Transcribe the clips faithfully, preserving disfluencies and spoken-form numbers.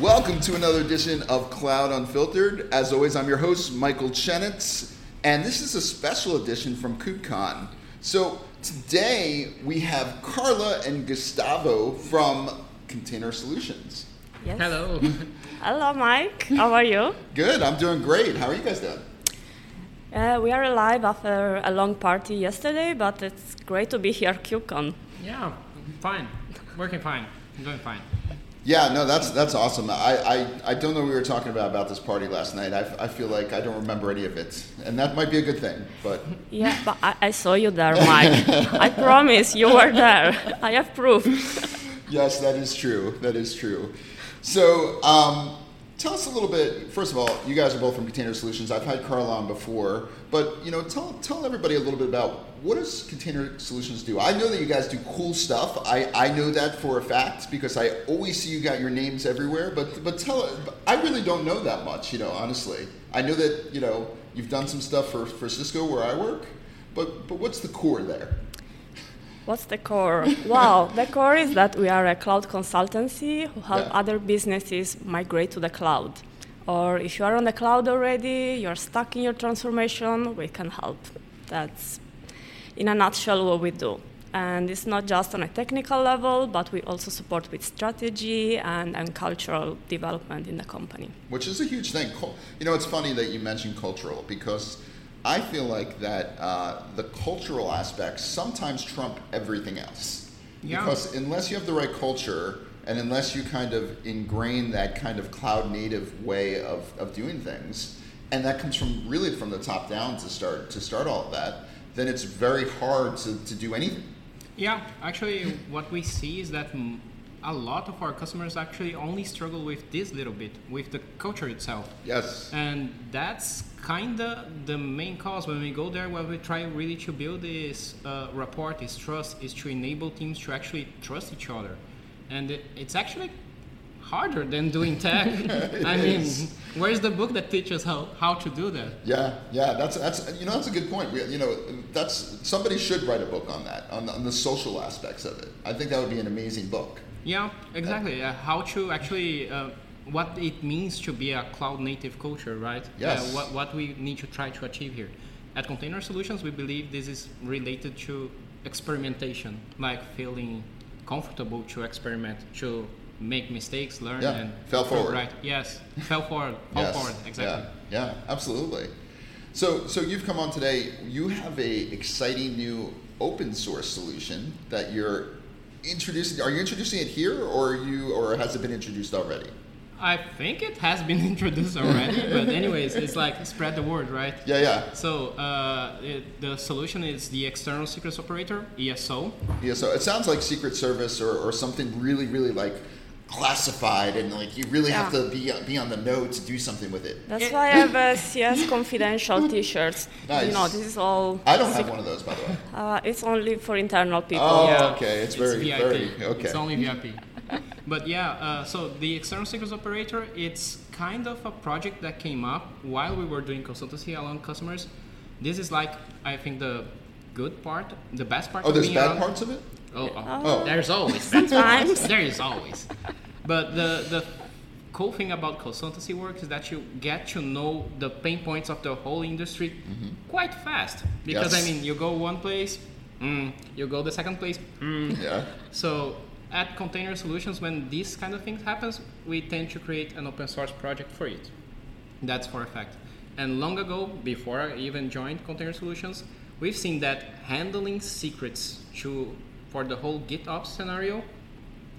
Welcome to another edition of Cloud Unfiltered. As always, I'm your host, Michael Chenitz, and this is a special edition from KubeCon. So today we have Carla and Gustavo from Container Solutions. Yes. Hello. Hello, Mike. How are you? Good. I'm doing great. How are you guys doing? Uh, we are alive after a long party yesterday, but it's great to be here at KubeCon. Yeah, fine. Working fine. I'm doing fine. Yeah, no, that's that's awesome. I, I, I don't know what we were talking about about this party last night. I, I feel like I don't remember any of it. And that might be a good thing, but... Yeah, but I, I saw you there, Mike. I promise you were there. I have proof. Yes, that is true. That is true. So um, tell us a little bit. First of all, you guys are both from Container Solutions. I've had Carla on before. But you know, tell tell everybody a little bit about what does Container Solutions do? I know that you guys do cool stuff. I, I know that for a fact because I always see you got your names everywhere. But but tell I really don't know that much, you know, honestly. I know that, you know, you've done some stuff for, for Cisco where I work, but but what's the core there? What's the core? Wow, the core is that we are a cloud consultancy who help yeah. other businesses migrate to the cloud. Or if you are on the cloud already, you're stuck in your transformation, we can help. That's in a nutshell what we do. And it's not just on a technical level, but we also support with strategy and, and cultural development in the company. Which is a huge thing. You know, it's funny that you mentioned cultural because I feel like that uh, the cultural aspects sometimes trump everything else. Yeah. Because unless you have the right culture and unless you kind of ingrain that kind of cloud native way of, of doing things, and that comes from really from the top down to start to start all of that, then it's very hard to, to do anything. Yeah, actually what we see is that a lot of our customers actually only struggle with this little bit, with the culture itself. Yes. And that's kind of the main cause when we go there. What we try really to build is uh, rapport, is trust, is to enable teams to actually trust each other. And it, it's actually harder than doing tech. I mean, is. Where's the book that teaches how, how to do that? Yeah, yeah, that's that's you know that's a good point. We, you know, that's somebody should write a book on that, on the, on the social aspects of it. I think that would be an amazing book. Yeah, exactly. Uh, how to actually uh, what it means to be a cloud native culture, right? Yes. Uh, what what we need to try to achieve here at Container Solutions, we believe this is related to experimentation, like feeling comfortable to experiment, to make mistakes, learn, yeah. and fail forward. Right? Yes, fail forward, fall yes. forward, exactly. Yeah. yeah, absolutely. So, so you've come on today. You have a exciting new open source solution that you're introducing. Are you introducing it here, or are you, or has it been introduced already? I think it has been introduced already, but anyways, it's like spread the word, right? Yeah, yeah. So uh, it, the solution is the External Secrets Operator, E S O. E S O. It sounds like Secret Service or, or something really, really like classified, and like you really yeah. have to be be on the node to do something with it. That's why I have a C S confidential T-shirts. Nice. You know, this is all. I don't sec- have one of those, by the way. Uh, it's only for internal people. Oh, yeah. okay. It's, it's very, V I P. very okay. It's only V I P. But yeah, uh, so the External Secrets Operator, it's kind of a project that came up while we were doing consultancy along customers. This is like, I think, the good part, the best part. Oh, of there's bad around. parts of it? Oh, oh. oh. there's always bad parts. There is always. But the, the cool thing about consultancy work is that you get to know the pain points of the whole industry mm-hmm. quite fast. Because, yes. I mean, you go one place, mm, you go the second place. Mm. Yeah. So... At Container Solutions, when these kind of things happens, we tend to create an open source project for it. That's for a fact. And long ago, before I even joined Container Solutions, we've seen that handling secrets to for the whole GitOps scenario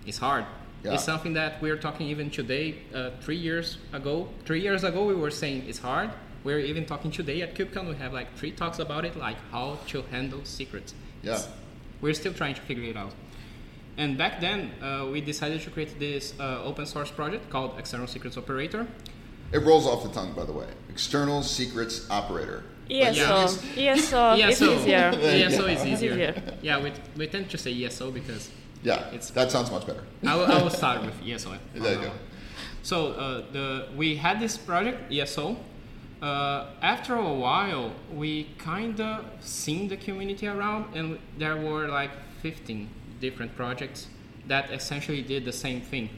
is hard. Yeah. It's something that we're talking even today, uh, three years ago. Three years ago, we were saying it's hard. We're even talking today at KubeCon. We have like three talks about it, like how to handle secrets. Yeah. It's, we're still trying to figure it out. And back then, uh, we decided to create this uh, open source project called External Secrets Operator. It rolls off the tongue, by the way. External Secrets Operator. E S O. Yeah. E S O. E S O. It's easier. E S O is easier. Yeah, we, we tend to say E S O because... Yeah, it's, that sounds much better. I will, I will start with E S O. There you go. So uh, the, we had this project, E S O. Uh, after a while, we kind of seen the community around, and there were like fifteen different projects that essentially did the same thing,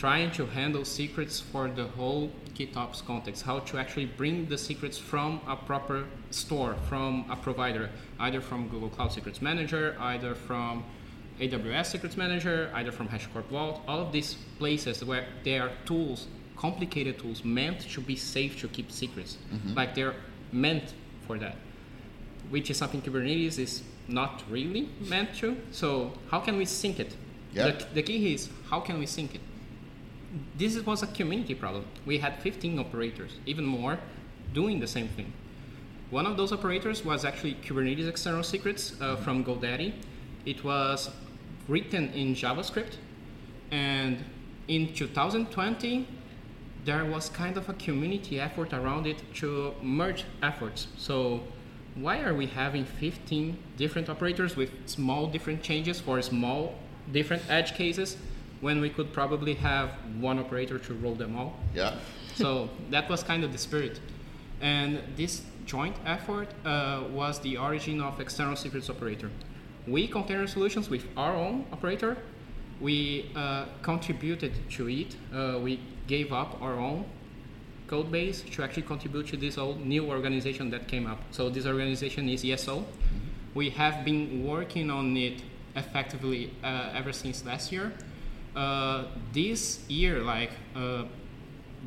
trying to handle secrets for the whole GitOps context, how to actually bring the secrets from a proper store, from a provider, either from Google Cloud Secrets Manager, either from A W S Secrets Manager, either from HashiCorp Vault, all of these places where there are tools, complicated tools meant to be safe to keep secrets. Mm-hmm. Like they're meant for that, which is something Kubernetes is not really meant to. So how can we sync it? Yep. The, the key is how can we sync it? This was a community problem. We had fifteen operators, even more, doing the same thing. One of those operators was actually Kubernetes External Secrets uh, mm-hmm. from GoDaddy. It was written in JavaScript, and in two thousand twenty, there was kind of a community effort around it to merge efforts. So why are we having fifteen different operators with small different changes for small different edge cases when we could probably have one operator to roll them all? Yeah. So that was kind of the spirit. And this joint effort uh, was the origin of External Secrets Operator. We, Container Solutions, with our own operator, we uh, contributed to it. Uh, we gave up our own code base to actually contribute to this whole new organization that came up. So this organization is E S O. Mm-hmm. We have been working on it effectively uh, ever since last year. Uh, this year, like uh,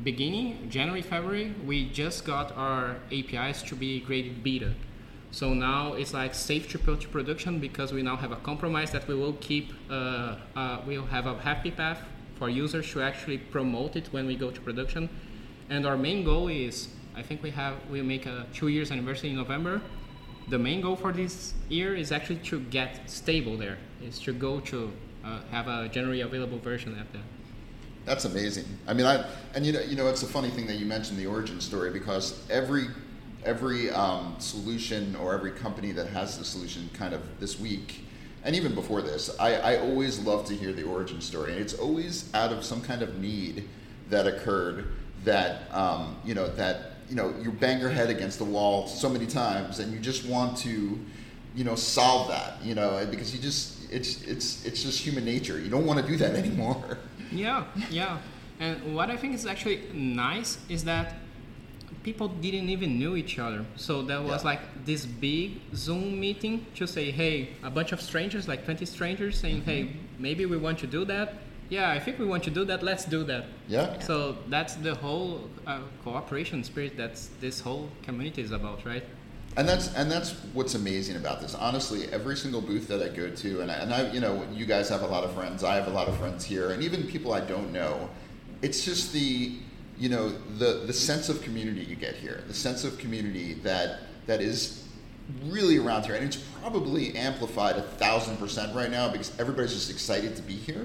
beginning January, February, we just got our A P Is to be graded beta. So now it's like safe to put to production because we now have a compromise that we will keep, uh, uh, we'll have a happy path for users to actually promote it when we go to production. And our main goal is, I think we have, we'll make a two years anniversary in November. The main goal for this year is actually to get stable there, is to go to uh, have a generally available version of that. That's amazing. I mean, I, and you know, you know, it's a funny thing that you mentioned the origin story, because every Every um, solution or every company that has the solution kind of this week, and even before this, I, I always love to hear the origin story. And it's always out of some kind of need that occurred that, um, you know, that, you know, you bang your head against the wall so many times and you just want to, you know, solve that, you know, because you just, it's, it's, it's just human nature. You don't want to do that anymore. Yeah, yeah. And what I think is actually nice is that people didn't even know each other. So there was yeah. like this big Zoom meeting to say, hey, a bunch of strangers, like twenty strangers saying, mm-hmm. hey, maybe we want to do that. Yeah, I think we want to do that. Let's do that. Yeah. So that's the whole uh, cooperation spirit that this whole community is about, right? And that's and that's what's amazing about this. Honestly, every single booth that I go to, and I, and I, you know, you guys have a lot of friends. I have a lot of friends here, and even people I don't know. It's just the... you know, the, the sense of community you get here, the sense of community that that is really around here. And it's probably amplified a thousand percent right now because everybody's just excited to be here.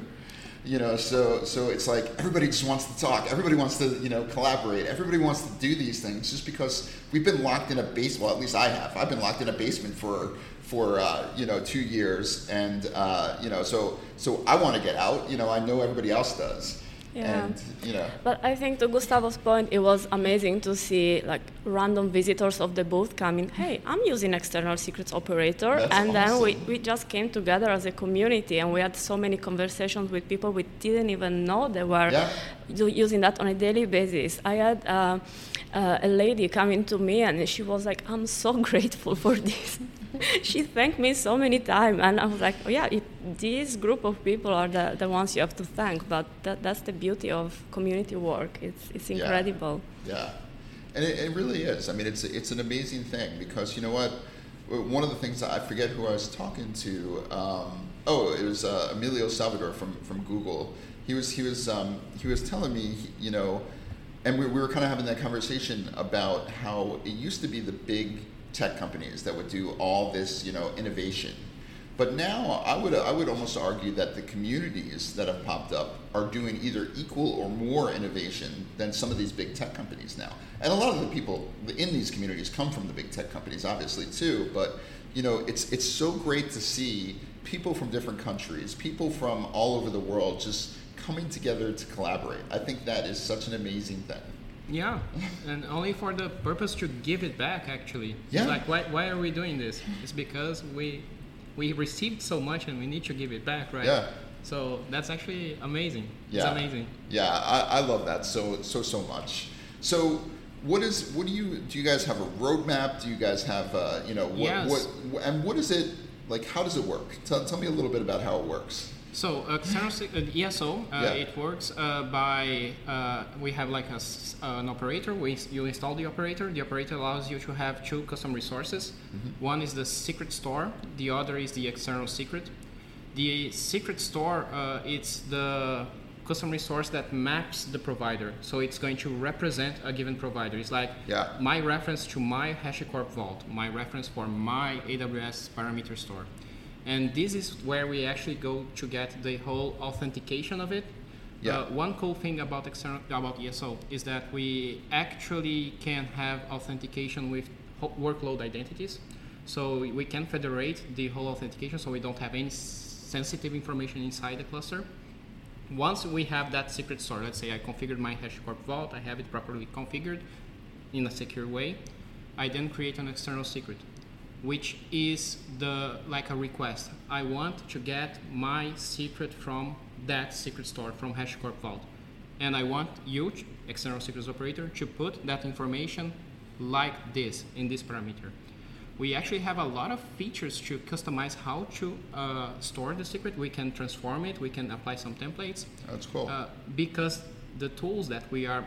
You know, so so it's like everybody just wants to talk. Everybody wants to, you know, collaborate. Everybody wants to do these things just because we've been locked in a basement. Well, at least I have. I've been locked in a basement for, for uh, you know, two years. And, uh, you know, so so I want to get out. You know, I know everybody else does. Yeah, and, you know. But I think to Gustavo's point, it was amazing to see like random visitors of the booth coming. Hey, I'm using External Secrets Operator, That's and awesome. Then we, we just came together as a community, and we had so many conversations with people we didn't even know they were yeah. using that on a daily basis. I had uh, uh, a lady coming to me, and she was like, "I'm so grateful for this." She thanked me so many times, and I was like, oh yeah, it, this group of people are the, the ones you have to thank, but that, that's the beauty of community work. It's it's incredible. Yeah, yeah. And it, it really is. I mean, it's it's an amazing thing because, you know what, one of the things, that I forget who I was talking to, um, oh, it was uh, Emilio Salvador from, from Google. He was, he was, um, he was telling me, you know, and we, we were kind of having that conversation about how it used to be the big tech companies that would do all this, you know, innovation. But now I would I would almost argue that the communities that have popped up are doing either equal or more innovation than some of these big tech companies now. And a lot of the people in these communities come from the big tech companies, obviously, too. But, you know, it's it's so great to see people from different countries, people from all over the world just coming together to collaborate. I think that is such an amazing thing. Yeah, and only for the purpose to give it back, actually. Yeah. It's like, why why are we doing this? It's because we we received so much and we need to give it back, right? Yeah. So that's actually amazing. Yeah. It's amazing. Yeah, I, I love that so so so much. So what is what do you do? You guys have a roadmap? Do you guys have uh, you know what, yes. what and what is it like? How does it work? Tell, tell me a little bit about how it works. So external uh, E S O, uh, yeah. it works uh, by uh, we have like a, uh, an operator. We you install the operator. The operator allows you to have two custom resources. Mm-hmm. One is the secret store. The other is the external secret. The secret store, uh, it's the custom resource that maps the provider. So it's going to represent a given provider. It's like yeah. my reference to my HashiCorp Vault, my reference for my A W S parameter store. And this is where we actually go to get the whole authentication of it. Yeah. Uh, one cool thing about external about E S O is that we actually can have authentication with ho- workload identities. So we can federate the whole authentication so we don't have any sensitive information inside the cluster. Once we have that secret store, let's say I configured my HashiCorp Vault, I have it properly configured in a secure way, I then create an external secret, which is the like a request. I want to get my secret from that secret store, from HashiCorp Vault. And I want you, external secrets operator, to put that information like this, in this parameter. We actually have a lot of features to customize how to uh, store the secret. We can transform it, we can apply some templates. That's cool. Uh, because the tools that we are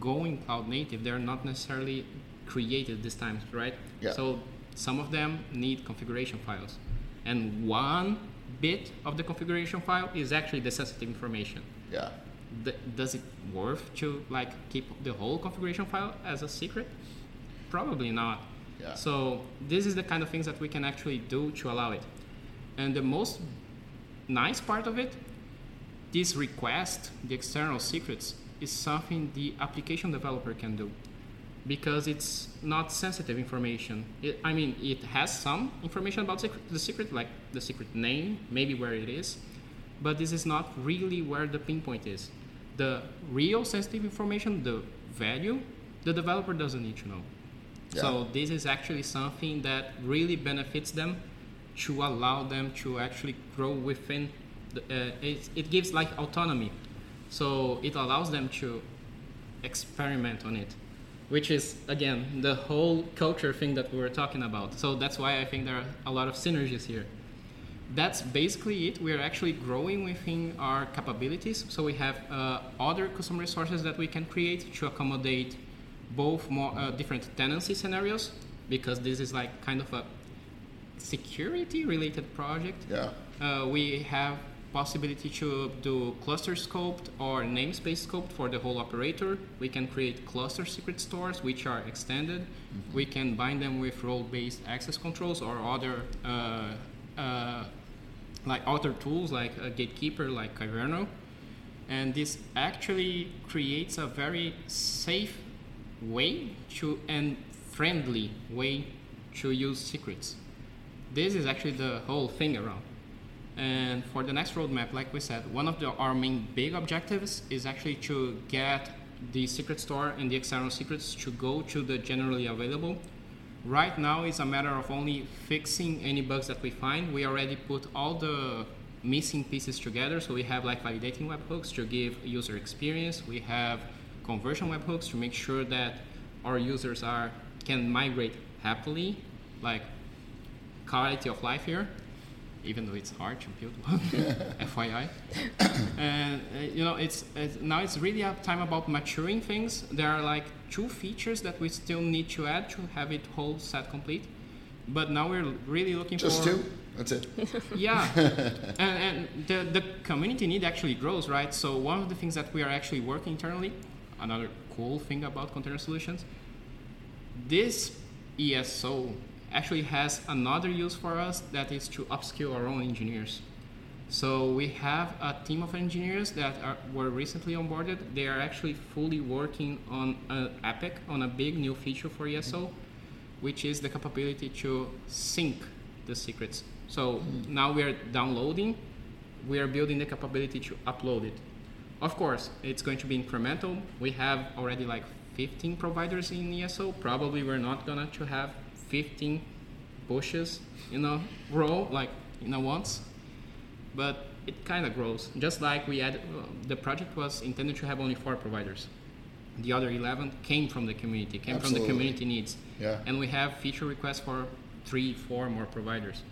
going cloud native, they're not necessarily created this time, right? Yeah. So some of them need configuration files. And one bit of the configuration file is actually the sensitive information. Yeah. Th- does it worth to like keep the whole configuration file as a secret? Probably not. Yeah. So this is the kind of things that we can actually do to allow it. And the most nice part of it, this request, the external secrets, is something the application developer can do because it's not sensitive information. It, I mean, it has some information about secret, the secret, like the secret name, maybe where it is, but this is not really where the pinpoint is. The real sensitive information, the value, the developer doesn't need to know. Yeah. So this is actually something that really benefits them to allow them to actually grow within. The, uh, it, it gives like autonomy. So it allows them to experiment on it, which is, again, the whole culture thing that we were talking about. So that's why I think there are a lot of synergies here. That's basically it. We're actually growing within our capabilities. So we have uh, other custom resources that we can create to accommodate both more uh, different tenancy scenarios, because this is like kind of a security-related project. Yeah. Uh, we have possibility to do cluster scoped or namespace scoped for the whole operator. We can create cluster secret stores, which are extended. Mm-hmm. We can bind them with role-based access controls or other uh, uh, like other tools like a Gatekeeper, like Kyverno. And this actually creates a very safe way to and friendly way to use secrets. This is actually the whole thing around. And for the next roadmap, like we said, one of the, our main big objectives is actually to get the secret store and the external secrets to go to the generally available. Right now, it's a matter of only fixing any bugs that we find. We already put all the missing pieces together. So we have like validating webhooks to give user experience. We have conversion webhooks to make sure that our users are can migrate happily, like quality of life here, even though it's hard to build one, F Y I. And uh, you know, it's, it's now it's really a time about maturing things. There are like two features that we still need to add to have it whole set complete. But now we're really looking for just two. That's it. Yeah, and, and the the community need actually grows, right? So one of the things that we are actually working internally. Another cool thing about Container Solutions, this E S O actually has another use for us that is to upskill our own engineers. So we have a team of engineers that are, were recently onboarded. They are actually fully working on an epic, on a big new feature for E S O, which is the capability to sync the secrets. So mm-hmm. now we are downloading, we are building the capability to upload it. Of course, it's going to be incremental. We have already like fifteen providers in E S O. Probably we're not gonna to have fifteen pushes in a row, like in a once. But it kind of grows. Just like we had, uh, the project was intended to have only four providers. The other eleven came from the community, came Absolutely. from the community needs. Yeah. And we have feature requests for three, four more providers.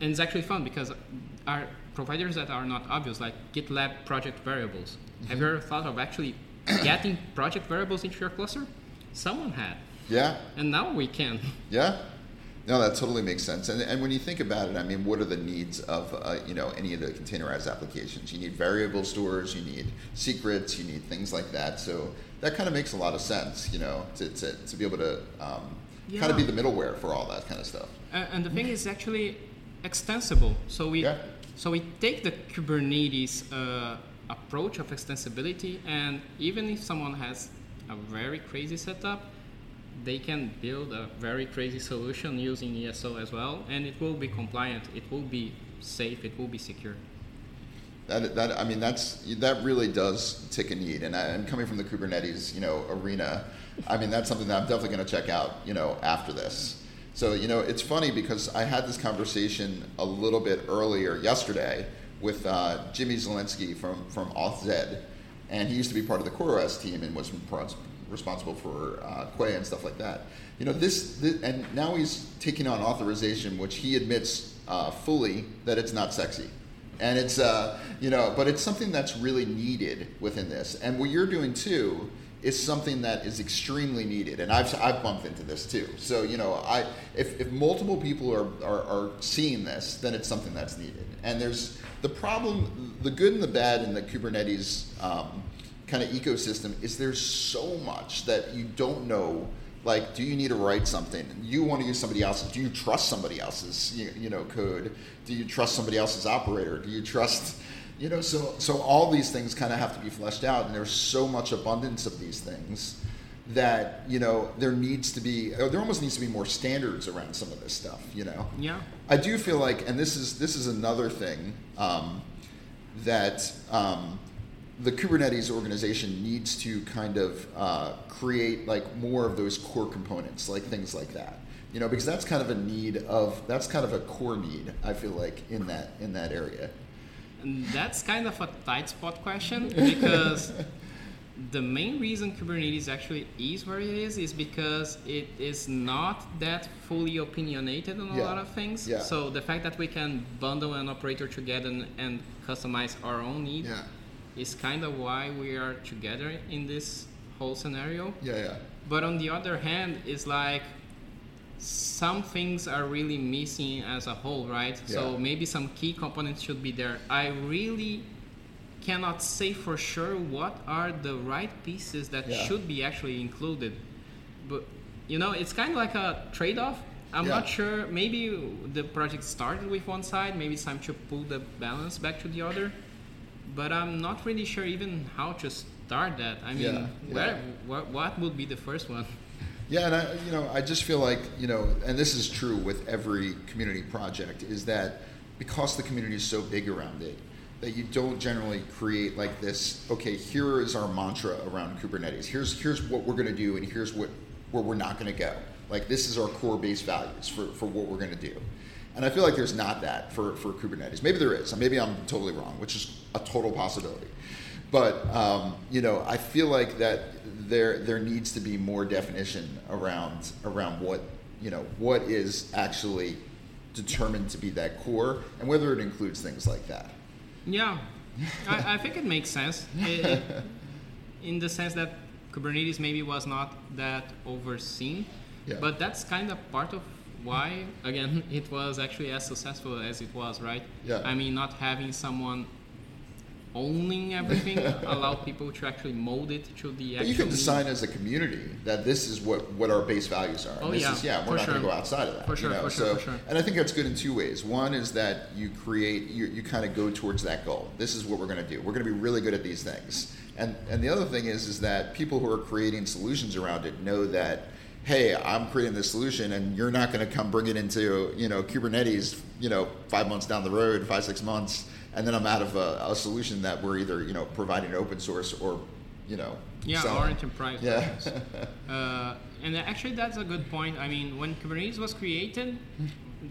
And it's actually fun because our providers that are not obvious, like GitLab project variables. Mm-hmm. Have you ever thought of actually getting project variables into your cluster? Someone had. Yeah. And now we can. Yeah. No, that totally makes sense. And and when you think about it, I mean, what are the needs of uh, you know any of the containerized applications? You need variable stores, you need secrets, you need things like that. So that kind of makes a lot of sense, you know, to to, to be able to um, yeah. kind of be the middleware for all that kind of stuff. Uh, and the thing is actually extensible. So we yeah. so we take the Kubernetes uh, approach of extensibility, and even if someone has a very crazy setup, they can build a very crazy solution using E S O as well, and it will be compliant, it will be safe, it will be secure. That, that I mean, that's that really does tick a need, and I, and coming from the Kubernetes, you know, arena, I mean, that's something that I'm definitely going to check out, you know, after this. So, you know, it's funny because I had this conversation a little bit earlier yesterday with uh, Jimmy Zelinsky from from AuthZ, and he used to be part of the CoreOS team and was from Pros- responsible for uh, Quay and stuff like that. You know, this, this, and now he's taking on authorization, which he admits uh, fully that it's not sexy. And it's, uh, you know, but it's something that's really needed within this. And what you're doing too is something that is extremely needed. And I've I've bumped into this too. So, you know, I if, if multiple people are, are, are seeing this, then it's something that's needed. And there's the problem, the good and the bad in the Kubernetes um, kind of ecosystem is there's so much that you don't know. Like, do you need to write something? You want to use somebody else's? Do you trust somebody else's you, you know code? Do you trust somebody else's operator? Do you trust you know so so all these things kind of have to be fleshed out, and there's so much abundance of these things that you know there needs to be there almost needs to be more standards around some of this stuff. you know yeah I do feel like, and this is this is another thing um, that um, the Kubernetes organization needs to kind of uh, create like more of those core components, like things like that, you know, because that's kind of a need of, that's kind of a core need, I feel like, in that in that area. And that's kind of a tight spot question, because the main reason Kubernetes actually is where it is is because it is not that fully opinionated on a yeah. lot of things. Yeah. So the fact that we can bundle an operator together and, and customize our own need. Yeah. Is kind of why we are together in this whole scenario. Yeah, yeah. But on the other hand, it's like some things are really missing as a whole, right? Yeah. So maybe some key components should be there. I really cannot say for sure what are the right pieces that yeah. should be actually included. But, you know, it's kind of like a trade-off. I'm yeah. not sure. Maybe the project started with one side. Maybe it's time to pull the balance back to the other. But I'm not really sure even how to start that. I mean, yeah, yeah. Where, what, what would be the first one? Yeah, and I, you know, I just feel like, you know, and this is true with every community project, is that because the community is so big around it, that you don't generally create like this, okay, here is our mantra around Kubernetes. Here's here's what we're going to do, and here's what where we're not going to go. Like, this is our core base values for, for what we're going to do. And I feel like there's not that for, for Kubernetes. Maybe there is. Maybe I'm totally wrong, which is a total possibility. But um, you know, I feel like that there there needs to be more definition around around what you know what is actually determined to be that core, and whether it includes things like that. Yeah, I, I think it makes sense it, it, in the sense that Kubernetes maybe was not that overseen, yeah. but that's kind of part of. Why, again, it was actually as successful as it was, right? Yeah. I mean, not having someone owning everything allowed people to actually mold it to the actual... But you can decide as a community that this is what, what our base values are. Oh, and this yeah. is, yeah, we're for not sure. going to go outside of that. For sure, you know? for sure, so, for sure. And I think that's good in two ways. One is that you create, you, you kind of go towards that goal. This is what we're going to do. We're going to be really good at these things. And and the other thing is, is that people who are creating solutions around it know that, hey, I'm creating this solution, and you're not going to come bring it into, you know, Kubernetes, you know, five months down the road, five, six months, and then I'm out of a, a solution that we're either, you know, providing open source or, you know, yeah, selling. Or enterprise. Yeah. uh, and actually, that's a good point. I mean, when Kubernetes was created,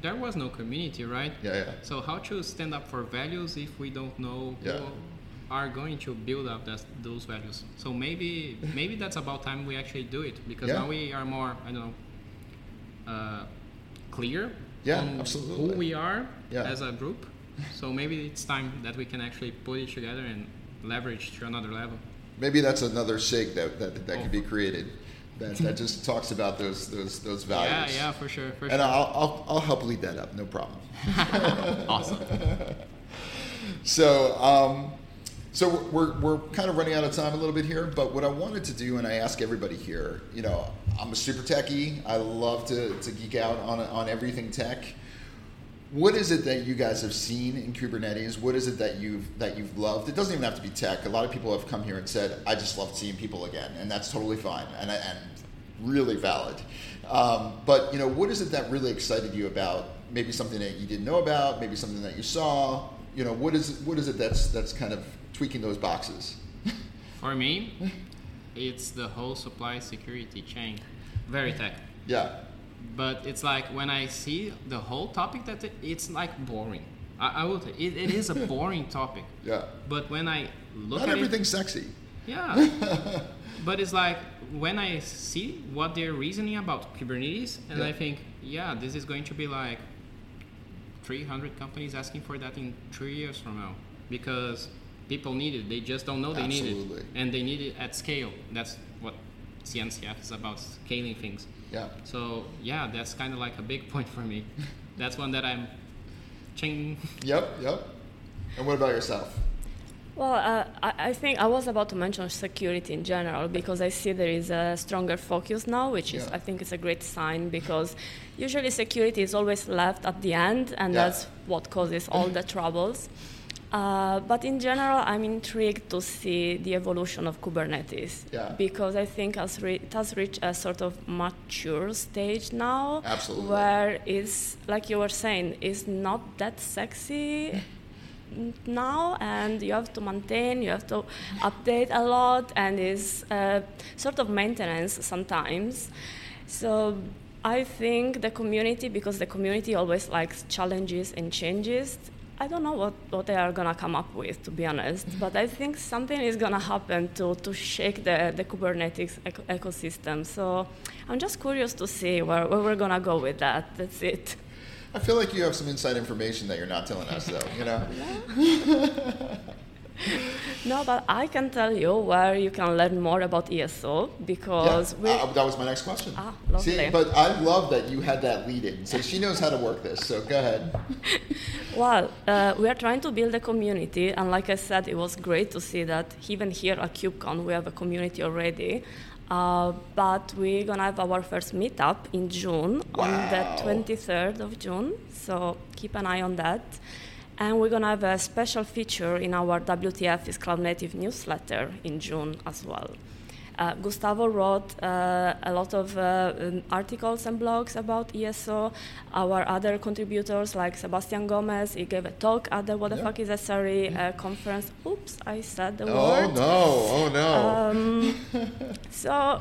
there was no community, right? Yeah, yeah. So how to stand up for values if we don't know yeah. who are going to build up that, those values? So maybe maybe that's about time we actually do it, because yeah. now we are more, I don't know, uh, clear yeah, on absolutely. who we are yeah. as a group. So maybe it's time that we can actually put it together and leverage to another level. Maybe that's another SIG that that, that oh. can be created. That, that just talks about those those those values. Yeah, yeah, for sure. For and sure. I'll, I'll I'll help lead that up, no problem. Awesome. So um, so we're we're kind of running out of time a little bit here, but what I wanted to do, and I ask everybody here, you know, I'm a super techie. I love to, to geek out on on everything tech. What is it that you guys have seen in Kubernetes? What is it that you've that you've loved? It doesn't even have to be tech. A lot of people have come here and said, I just love seeing people again, and that's totally fine and and really valid. Um, but you know, what is it that really excited you about maybe something that you didn't know about, maybe something that you saw? You know, what is what is it that's that's kind of tweaking those boxes? For me, it's the whole supply security chain. Very tech. Yeah. But it's like when I see the whole topic, that it's like boring. I, I would. It, it is a boring topic. Yeah. But when I look Not at it, not everything's sexy. Yeah. But it's like when I see what they're reasoning about Kubernetes, and yeah. I think, yeah, this is going to be like three hundred companies asking for that in three years from now, because people need it. They just don't know they Absolutely. need it, and they need it at scale. That's what C N C F is about, scaling things. Yeah. So yeah, that's kind of like a big point for me. That's one that I'm. Ching. Yep. Yep. And what about yourself? Well, uh, I, I think I was about to mention security in general, because I see there is a stronger focus now, which is yeah. I think it's a great sign, because usually security is always left at the end, and yeah. that's what causes all the troubles. Uh, but in general, I'm intrigued to see the evolution of Kubernetes yeah. because I think it has reached a sort of mature stage now. Absolutely. Where it's, like you were saying, it's not that sexy now, and you have to maintain, you have to update a lot, and it's uh, sort of maintenance sometimes. So I think the community, because the community always likes challenges and changes, I don't know what, what they are going to come up with, to be honest, but I think something is going to happen to, to shake the, the Kubernetes eco- ecosystem. So I'm just curious to see where, where we're going to go with that. That's it. I feel like you have some inside information that you're not telling us, though, you know? Yeah. No, but I can tell you where you can learn more about E S O, because... Yeah. Uh, that was my next question. Ah, lovely. See, but I love that you had that lead in. So she knows how to work this, so go ahead. Well, uh, we are trying to build a community, and like I said, it was great to see that even here at KubeCon we have a community already. Uh, but we're going to have our first meetup in June, wow. on the twenty-third of June, so keep an eye on that. And we're going to have a special feature in our W T F is Cloud Native newsletter in June as well. Uh, Gustavo wrote uh, a lot of uh, articles and blogs about E S O. Our other contributors, like Sebastian Gomez, he gave a talk at the What the yeah. Fuck is S R E yeah. uh, conference. Oops, I said the oh, word. Oh, no. Oh, no. Um, so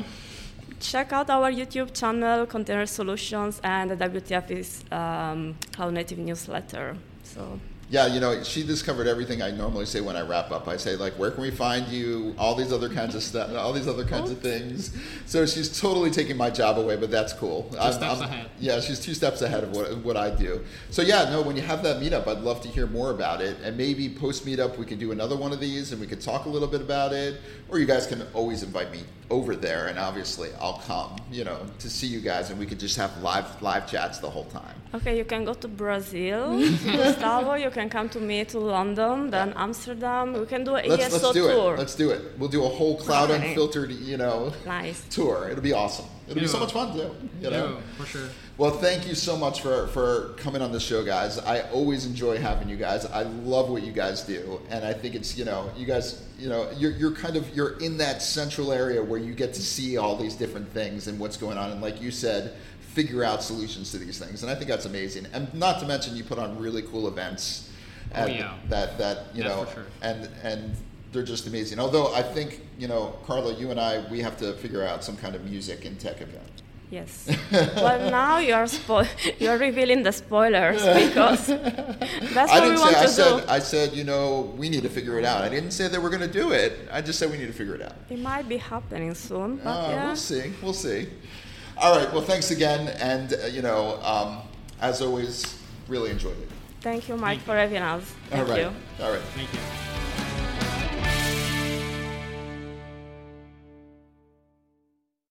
check out our YouTube channel, Container Solutions, and the W T F is um, Cloud Native newsletter. So. Yeah, you know, she discovered everything I normally say when I wrap up. I say, like, where can we find you? All these other kinds of stuff, all these other kinds of things. So she's totally taking my job away, but that's cool. Two I'm, steps I'm, ahead. Yeah, she's two steps ahead of what, what I do. So yeah, no, when you have that meetup, I'd love to hear more about it. And maybe post-meetup, we can do another one of these and we can talk a little bit about it. Or you guys can always invite me over there, and obviously I'll come, you know, to see you guys, and we could just have live live chats the whole time. Okay, you can go to Brazil, Gustavo, you can come to me to London, then yeah. Amsterdam. We can do an let's, E S O let's do tour. It. Let's do it. We'll do a whole cloud okay. unfiltered, you know, nice. tour. It'll be awesome. It'll yeah. be so much fun too. You know? Yeah, for sure. Well, thank you so much for, for coming on the show, guys. I always enjoy having you guys. I love what you guys do, and I think it's, you know, you guys, you know, you're you're kind of you're in that central area where you get to see all these different things and what's going on, and like you said, figure out solutions to these things, and I think that's amazing. And not to mention, you put on really cool events, oh, yeah. that that you yeah, know, sure. and and they're just amazing. Although I think, you know, Carla, you and I, we have to figure out some kind of music and tech event. Yes. Well, now you are spo- you are revealing the spoilers, because that's I what we want say, to I said, do. I said, you know, we need to figure it out. I didn't say that we're going to do it. I just said we need to figure it out. It might be happening soon. But uh, yeah. We'll see. We'll see. All right. Well, thanks again. And, uh, you know, um, as always, really enjoyed it. Thank you, Mike, Thank for having us. Thank All right. you. All right. Thank you.